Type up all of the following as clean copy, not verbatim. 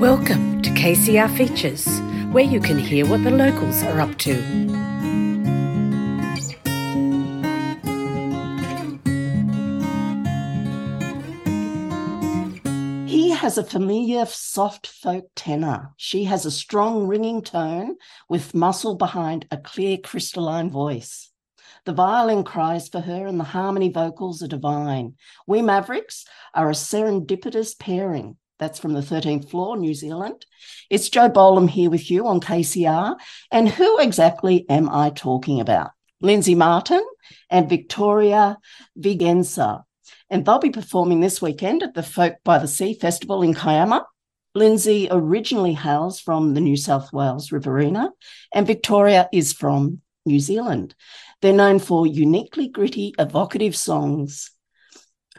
Welcome to KCR Features, where you can hear what the locals are up to. He has a familiar soft folk tenor. She has a strong ringing tone with muscle behind a clear crystalline voice. The violin cries for her and the harmony vocals are divine. We Mavericks are a serendipitous pairing. That's from the 13th floor, New Zealand. It's Jo Bolam here with you on KCR. And who exactly am I talking about? Lindsay Martin and Victoria Vigenser. And they'll be performing this weekend at the Folk by the Sea Festival in Kiama. Lindsay originally hails from the New South Wales Riverina and Victoria is from New Zealand. They're known for uniquely gritty, evocative songs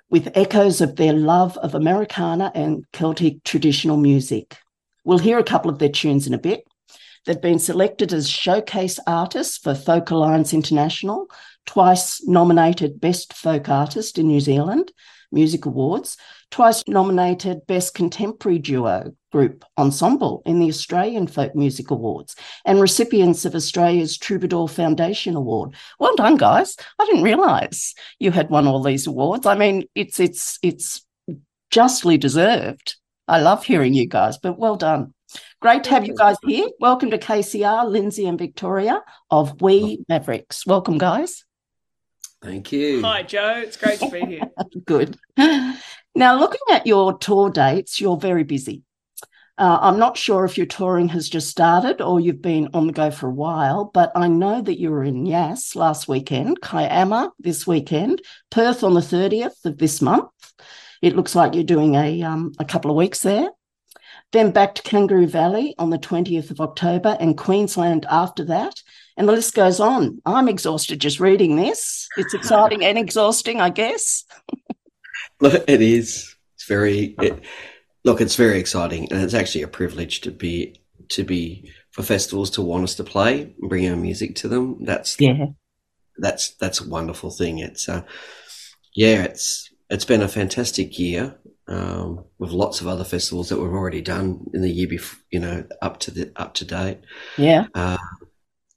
with echoes of their love of Americana and Celtic traditional music. We'll hear a couple of their tunes in a bit. They've been selected as showcase artists for Folk Alliance International, twice nominated Best Folk Artist in New Zealand Music Awards, twice nominated Best Contemporary Duo Group Ensemble in the Australian Folk Music Awards, and recipients of Australia's Troubadour Foundation Award. Well done, guys. I didn't realise you had won all these awards. I mean, it's justly deserved. I love hearing you guys, but well done. Great to have you guys here. Welcome to KCR, Lindsay and Victoria of We Mavericks. Welcome, guys. Thank you. Hi, Jo. It's great to be here. Good. Now, looking at your tour dates, you're very busy. I'm not sure if your touring has just started or you've been on the go for a while, but I know that you were in Yass last weekend, Kiama this weekend, Perth on the 30th of this month. It looks like you're doing a couple of weeks there. Then back to Kangaroo Valley on the 20th of October and Queensland after that. And the list goes on. I'm exhausted just reading this. It's exciting and exhausting, I guess. Look, it is. It's very exciting, and it's actually a privilege to be for festivals to want us to play and bring our music to them. That's a wonderful thing. It's been a fantastic year. With lots of other festivals that we've already done in the year before, you know, up to date. Yeah.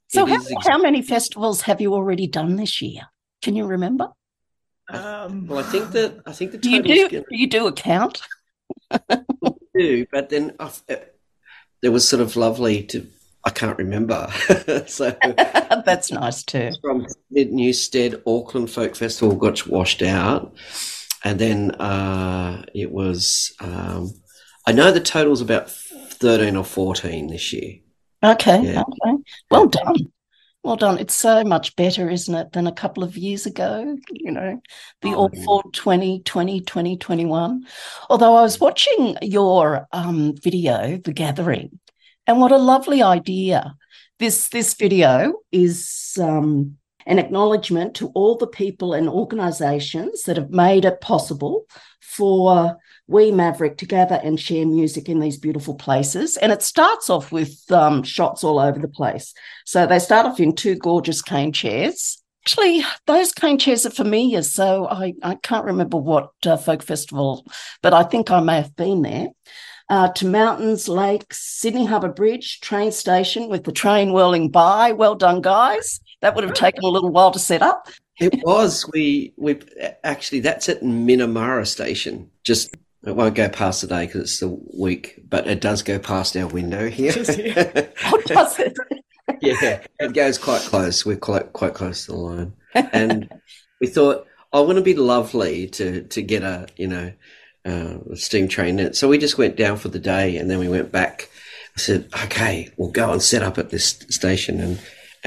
So how many festivals have you already done this year? Can you remember? I think the total do you do a count? We do, but then there was sort of lovely to. I can't remember. So that's nice too. From Newstead, Auckland Folk Festival got washed out. And then it was, I know the total's about 13 or 14 this year. Okay, yeah. Okay. Well done. It's so much better, isn't it, than a couple of years ago, you know, all 2020, 2021. Although I was watching your video, The Gathering, and what a lovely idea. This video is... an acknowledgement to all the people and organisations that have made it possible for We Maverick to gather and share music in these beautiful places. And it starts off with shots all over the place. So they start off in two gorgeous cane chairs. Actually, those cane chairs are familiar, so I can't remember what folk festival, but I think I may have been there. To mountains, lakes, Sydney Harbour Bridge, train station with the train whirling by. Well done, guys. That would have taken a little while to set up. It was. We actually, that's at Minamara Station. Just, it won't go past today because it's the week, but it does go past our window here. Oh, does it? Yeah, it goes quite close. We're quite close to the line. And we thought, wouldn't it be lovely to get a, you know, steam train in. So we just went down for the day and then we went back. I said, okay, we'll go and set up at this station. And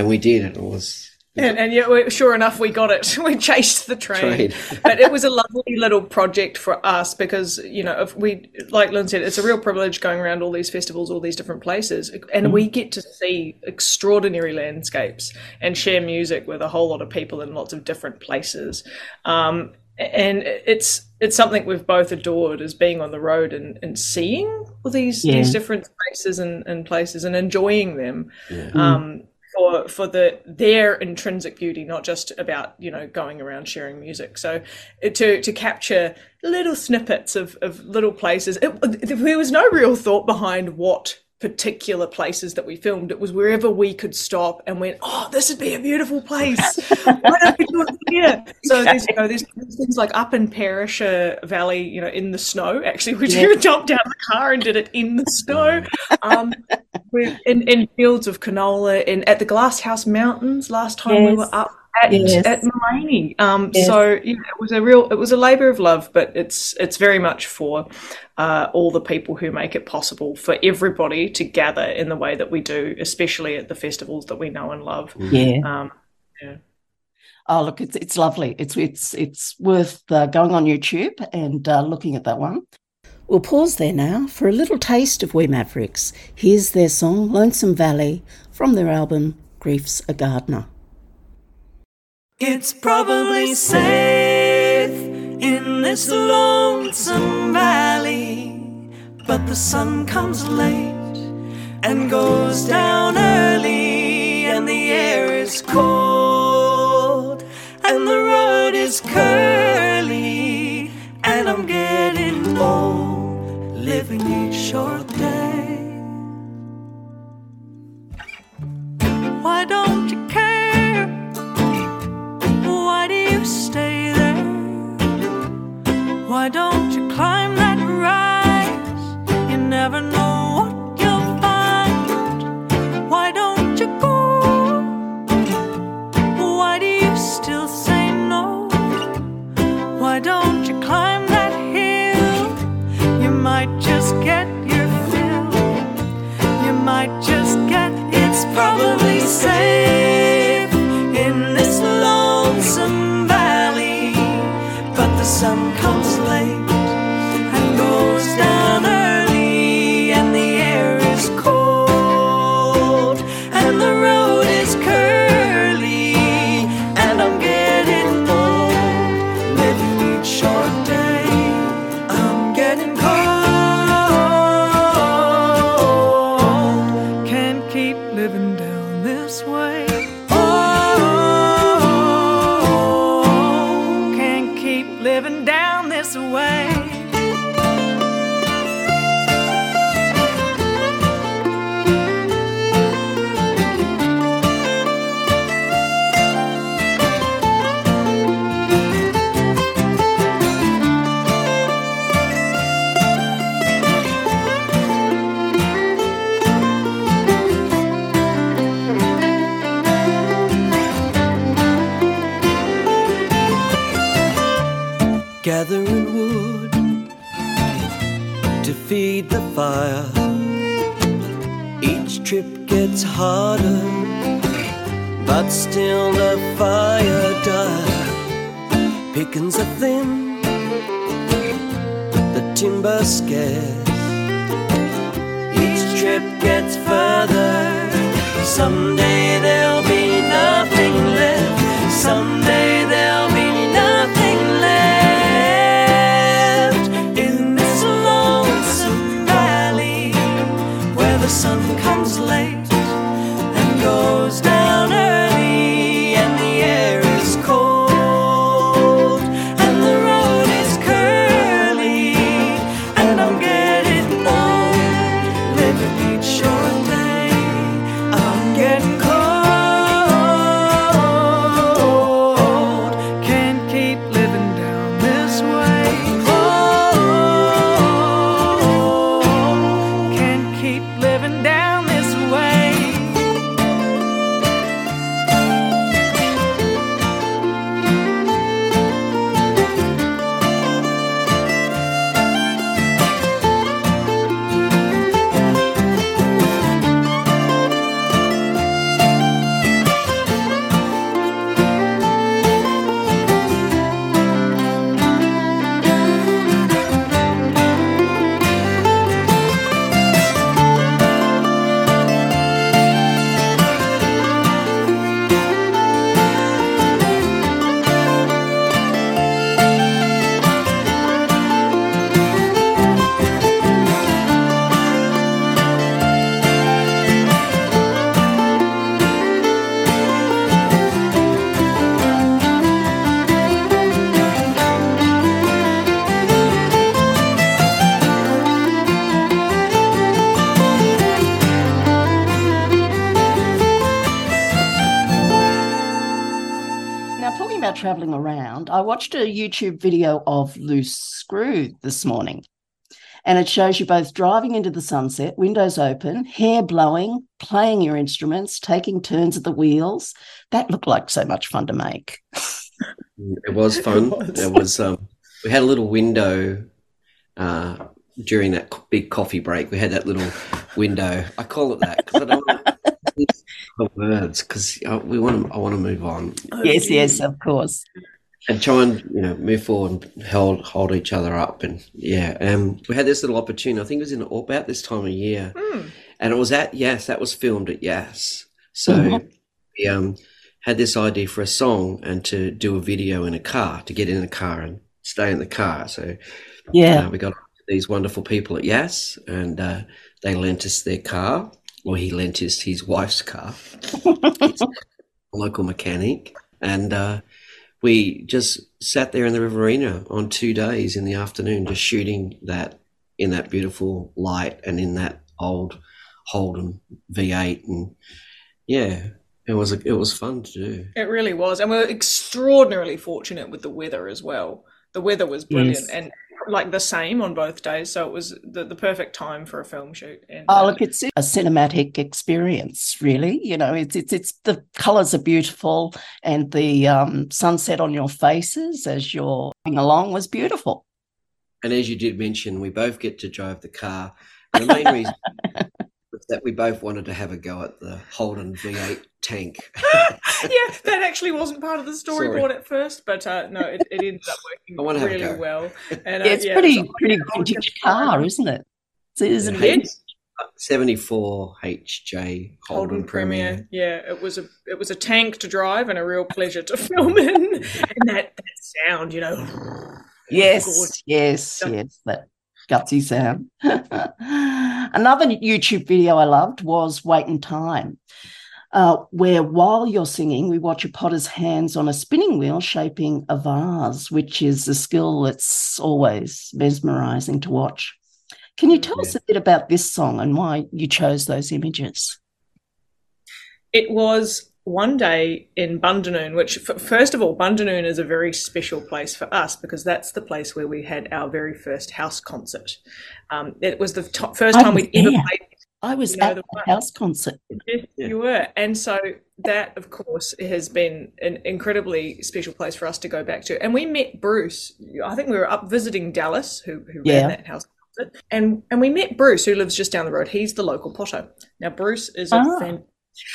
we did. It was. And yeah, sure enough, we got it. We chased the train. But it was a lovely little project for us because, you know, if we, like Lynn said, it's a real privilege going around all these festivals, all these different places. And we get to see extraordinary landscapes and share music with a whole lot of people in lots of different places. And it's something we've both adored, is being on the road and seeing all these different places and enjoying them. Yeah. for their intrinsic beauty, not just about, you know, going around sharing music. So to capture little snippets of little places, there was no real thought behind what particular places that we filmed. It was wherever we could stop and went, oh, this would be a beautiful place. Why don't we do it here? So there's, you know, there's things like up in Perisher Valley, you know, in the snow. Actually, we jumped out of the car and did it in the snow. In fields of canola and at the Glasshouse Mountains last time we were up at Mulaney. So you know, it was a labour of love, but it's very much for all the people who make it possible for everybody to gather in the way that we do, especially at the festivals that we know and love. Oh look, it's lovely. It's worth going on YouTube and looking at that one. We'll pause there now for a little taste of We Mavericks. Here's their song Lonesome Valley from their album Grief's a Gardener. It's probably safe in this lonesome valley, but the sun comes late and goes down early, and the air is cold and the road is curly, and I'm getting old, living each short day. Why don't you care? Stay there. Why don't you climb that rise? You never know what you'll find. Why don't you go? Why do you still say no? Why don't you climb that hill? You might just get your fill. You might just get, it's probably safe in this lonesome. Sun comes late and goes down early, and the air is cold and the road is curly, and I'm getting old, living each short day. I'm getting cold, can't keep living down this way. Gathering wood to feed the fire. Each trip gets harder, but still the fire dies. Pickings are thin, the timber scarce. Each trip gets further. Someday there'll be nothing left. Someday there'll be nothing left. The sun comes late and goes down early, and the air is cold and the road is curly, and I'm getting old, living each short day. I'm getting cold, traveling around, I watched a YouTube video of Loose Screw this morning, and it shows you both driving into the sunset, windows open, hair blowing, playing your instruments, taking turns at the wheels. That looked like so much fun to make. It was fun. It was. We had a little window during that big coffee break. We had that little window. I call it that because I don't want the words, because I want to move on. Yes, yes, of course. And try and, you know, move forward and hold each other up. And, yeah, we had this little opportunity. I think it was in about this time of year. Mm. And it was at Yass. That was filmed at Yass. So we had this idea for a song and to do a video in a car, to get in a car and stay in the car. So, yeah, we got these wonderful people at Yass, and they lent us their car, or he lent us his wife's car, his local mechanic. And, we just sat there in the Riverina on 2 days in the afternoon, just shooting that in that beautiful light and in that old Holden V8. And, yeah, it was fun to do. It really was. And we were extraordinarily fortunate with the weather as well. The weather was brilliant, yes, and like the same on both days. So it was the perfect time for a film shoot. And, look, it's a cinematic experience, really. You know, it's the colours are beautiful, and the sunset on your faces as you're going along was beautiful. And as you did mention, we both get to drive the car. And the main reason was that we both wanted to have a go at the Holden V8 tank. Yeah, that actually wasn't part of the storyboard at first, but no, it ended up working really well. And, yeah, it's pretty vintage car, isn't it? Isn't it? 74 HJ Holden Premier. Yeah, it was a tank to drive and a real pleasure to film in. And that sound, you know. Yes, that gutsy sound. Another YouTube video I loved was Wait in Time, where while you're singing, we watch a potter's hands on a spinning wheel shaping a vase, which is a skill that's always mesmerising to watch. Can you tell us a bit about this song and why you chose those images? It was one day in Bundanoon, which, first of all, Bundanoon is a very special place for us because that's the place where we had our very first house concert. It was the first time we'd ever played. I was at the house concert. Yes, you were. And so that, of course, has been an incredibly special place for us to go back to. And we met Bruce. I think we were up visiting Dallas, who ran that house concert. And we met Bruce, who lives just down the road. He's the local potter. Now, Bruce is a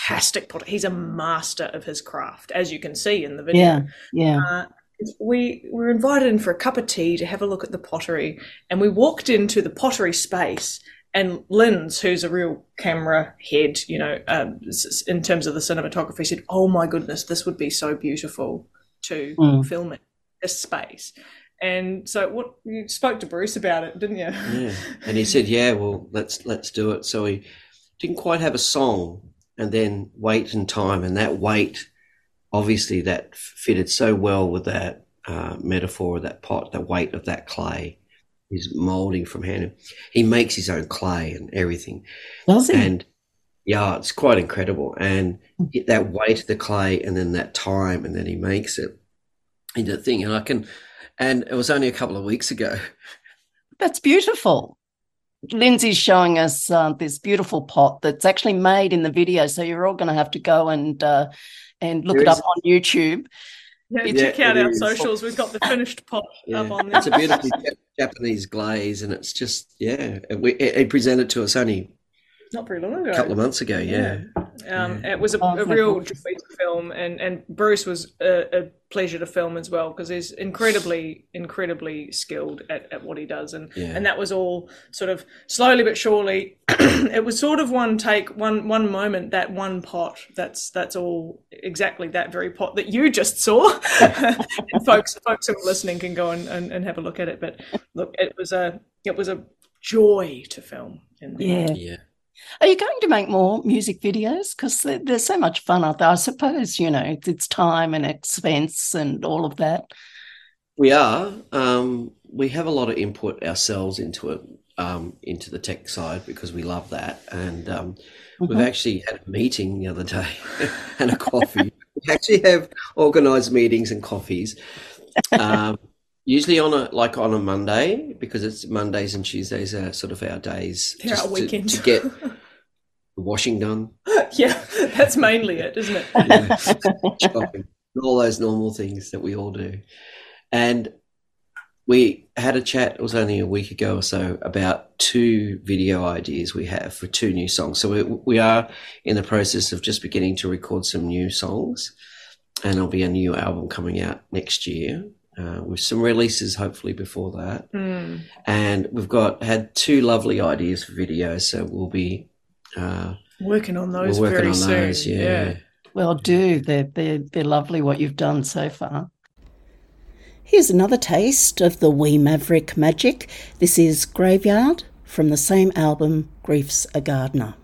fantastic potter. He's a master of his craft, as you can see in the video. Yeah. We were invited in for a cup of tea to have a look at the pottery, and we walked into the pottery space. And Linz, who's a real camera head, you know, in terms of the cinematography, said, "Oh my goodness, this would be so beautiful to film it, this space." And so, what you spoke to Bruce about it, didn't you? Yeah, and he said, "Yeah, well, let's do it." So he didn't quite have a song, and then Wait in Time, and that wait, obviously, that fitted so well with that metaphor of that pot, the weight of that clay. He's moulding from hand. He makes his own clay and everything. Does he? And, yeah, it's quite incredible. And that weight of the clay and then that time, and then he makes it into a thing. And it was only a couple of weeks ago. That's beautiful. Lindsay's showing us this beautiful pot that's actually made in the video, so you're all going to have to go and look it up on YouTube. Yeah, check out our socials. We've got the finished pot up on there. It's a beautiful Japanese glaze, and it's just, it presented to us only not very long ago, a couple of months ago, It was a real joy to film, and Bruce was a pleasure to film as well because he's incredibly, incredibly skilled at what he does, and that was all sort of slowly but surely. It was sort of one take, one moment, that one pot. That's all exactly that very pot that you just saw. And folks who are listening can go and have a look at it. But look, it was a joy to film. Are you going to make more music videos? Because they're so much fun, aren't they? I suppose, you know, it's time and expense and all of that. We are. We have a lot of input ourselves into it, into the tech side, because we love that. And we've actually had a meeting the other day and a coffee actually have organised meetings and coffees. Usually on a Monday, because it's Mondays and Tuesdays are sort of our days. They're our weekend. To get the washing done. Yeah, that's mainly it, isn't it? Yeah. Shopping, all those normal things that we all do. And we had a chat, it was only a week ago or so, about two video ideas we have for two new songs. So we are in the process of just beginning to record some new songs, and there'll be a new album coming out next year. With some releases hopefully before that. Mm. And we've had two lovely ideas for videos, so we'll be working on those very soon. Yeah. Well, do. They're lovely what you've done so far. Here's another taste of the We Maverick magic. This is Graveyard from the same album, Grief's a Gardener.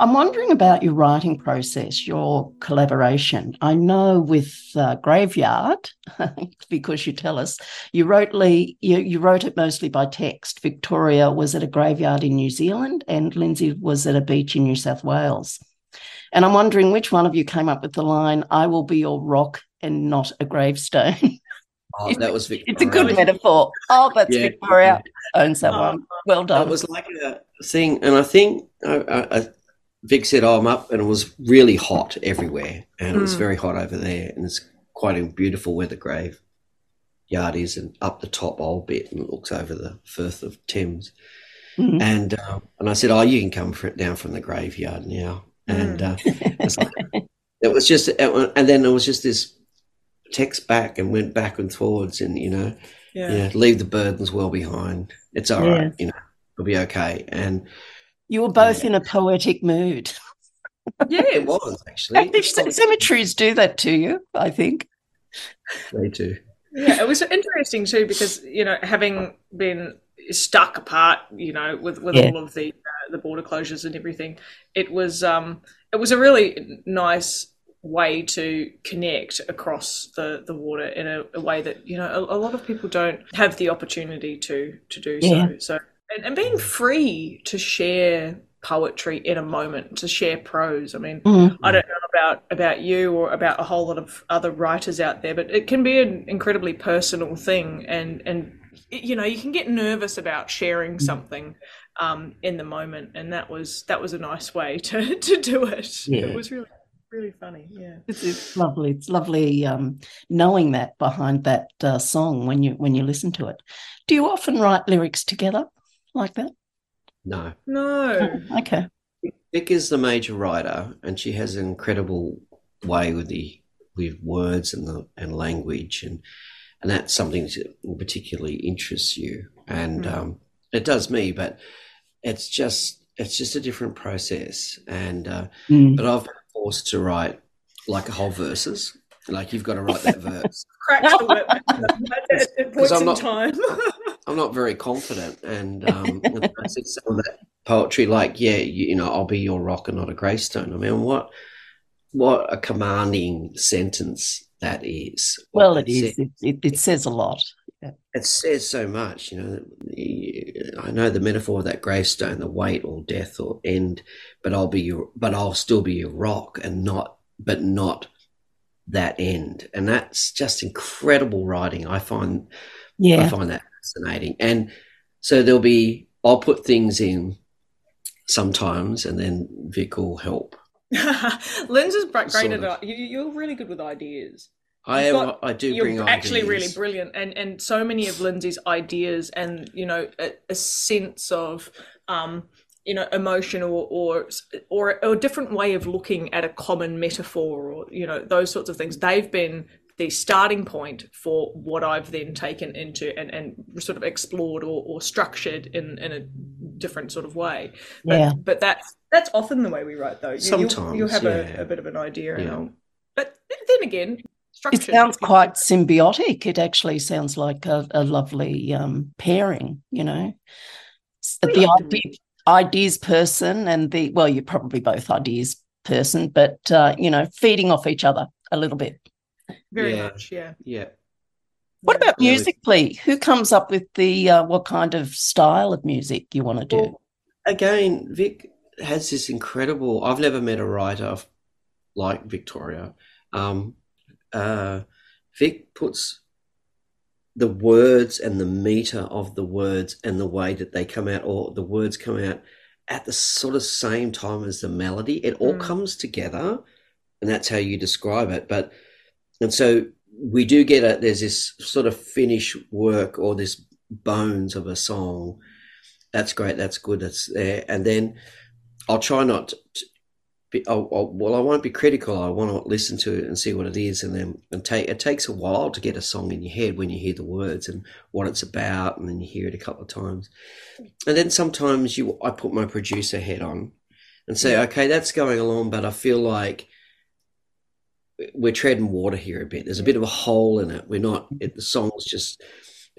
I'm wondering about your writing process, your collaboration. I know with Graveyard, because you tell us, you wrote it mostly by text. Victoria was at a graveyard in New Zealand and Lindsay was at a beach in New South Wales. And I'm wondering which one of you came up with the line, "I will be your rock and not a gravestone." Oh, that was Victoria. It's a good metaphor. Oh, that's Victoria. Owns that one. Well done. It was like a thing, and I think Vic said, "Oh, I'm up," and it was really hot everywhere, and it was very hot over there, and it's quite a beautiful where the graveyard is, and up the top old bit, and it looks over the Firth of Thames. Mm-hmm. And I said, "Oh, you can come down from the graveyard now." And it was just this text back and went back and forwards, and leave the burdens well behind. It's all right, it'll be okay. And you were both in a poetic mood. Yeah, it was actually. And the cemeteries do that to you, I think. They do. Yeah, it was interesting too because having been stuck apart, with all of the border closures and everything, it was a really nice way to connect across the water in a way that a lot of people don't have the opportunity to do. So being free to share poetry in a moment, to share prose. I mean, I don't know about you or about a whole lot of other writers out there, but it can be an incredibly personal thing, and you can get nervous about sharing something in the moment, and that was a nice way to do it. Yeah. It was really funny, yeah. It's lovely. It's lovely knowing that behind that song when you listen to it. Do you often write lyrics together like that? No. Oh, okay. Vic is the major writer, and she has an incredible way with words and language, and that's something that will particularly interest you, and it does me. But it's just a different process, and but I've forced to write like whole verses, like you've got to write that verse. Cracks the whip at points in time. I'm not very confident, and I said some of that poetry, like I'll be your rock and not a gravestone. I mean, what a commanding sentence that is. Well, it is. It says a lot. Yeah. It says so much, I know the metaphor of that gravestone, the weight or death or end, but I'll still be your rock and not that end. And that's just incredible writing. I find that fascinating. And so I'll put things in sometimes, and then Vic will help. Lynn's is great at it. You're really good with ideas. You're actually really brilliant, and so many of Lindsay's ideas, and a sense of emotion or a different way of looking at a common metaphor, or those sorts of things. They've been the starting point for what I've then taken into and sort of explored or structured in a different sort of way. But that's often the way we write, though. Sometimes you'll have a bit of an idea, but then again. It sounds quite symbiotic. It actually sounds like a lovely pairing, The ideas person and you're probably both ideas person, but, feeding off each other a little bit. Very much, yeah. Yeah. What about musically? Who comes up with the what kind of style of music you want to do? Well, again, Vic has this incredible – I've never met a writer like Victoria. Vic puts the words and the meter of the words and the way that they come out, or the words come out at the sort of same time as the melody. It all comes together, and that's how you describe it. But and so we do get there's this sort of finished work or this bones of a song. That's great. That's good. That's there. And then I'll try not to I won't be critical. I want to listen to it and see what it is, and then it takes a while to get a song in your head when you hear the words and what it's about, and then you hear it a couple of times, and then sometimes I put my producer head on and say, okay, that's going along, but I feel like we're treading water here a bit. There's a bit of a hole in it. The song's just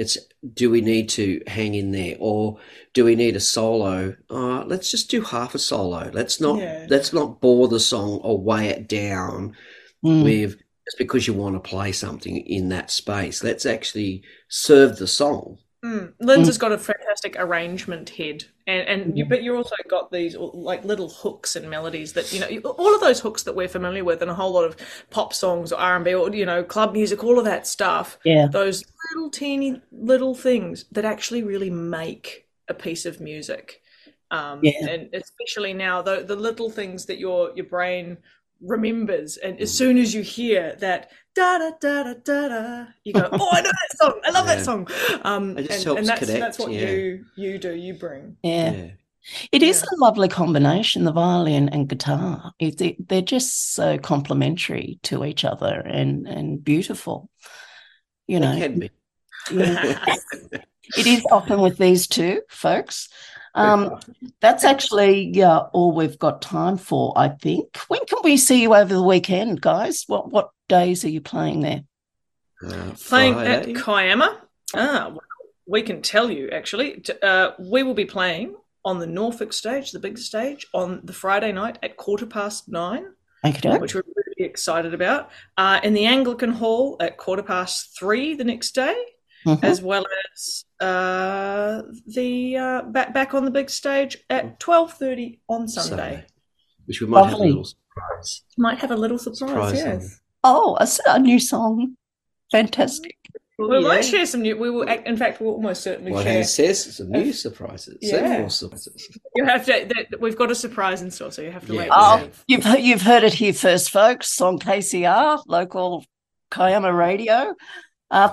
It's, do we need to hang in there, or do we need a solo? Let's just do half a solo. Let's not bore the song or weigh it down with just because you want to play something in that space. Let's actually serve the song. Linz has got a fantastic arrangement head, but you also got these like little hooks and melodies that, you know, all of those hooks that we're familiar with in a whole lot of pop songs or R&B or, you know, club music, all of that stuff. Yeah, those little teeny little things that actually really make a piece of music. And especially now, the little things that your brain remembers, and as soon as you hear that da da da da da da, you go, oh, I know that song, I love that song. It just helps connect. That's what you do, you bring. It is a lovely combination, the violin and guitar. They're just so complementary to each other and beautiful. You know, it can be. It is often with these two folks. That's actually all we've got time for, I think. When can we see you over the weekend, guys? What days are you playing there? Playing at Kiama. We can tell you, actually. We will be playing on the Norfolk stage, the big stage, on the Friday night at 9:15. Which we're really excited about. In the Anglican Hall at 3:15 the next day. Mm-hmm. As well as back on the big stage at 12:30 on Sunday, which we might have a little surprise. Yes. Oh, a new song, fantastic. We might share some new. We will. In fact, we'll almost certainly share. He says some new surprises. Several surprises. You have to. We've got a surprise in store, so you have to wait. Oh, you've heard it here first, folks, on KCR, local Kiama radio.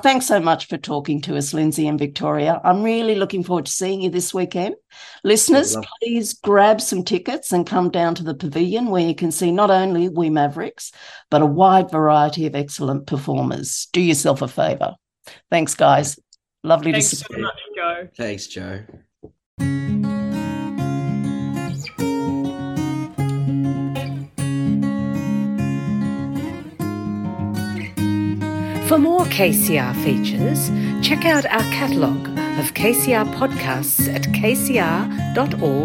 Thanks so much for talking to us, Lindsay and Victoria. I'm really looking forward to seeing you this weekend. Listeners, please grab some tickets and come down to the pavilion, where you can see not only We Mavericks, but a wide variety of excellent performers. Do yourself a favour. Thanks, guys. Lovely to see you. Thanks so much, Jo. Thanks, Jo. For more KCR features, check out our catalogue of KCR podcasts at kcr.org.au.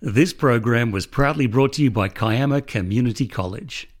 This program was proudly brought to you by Kiama Community College.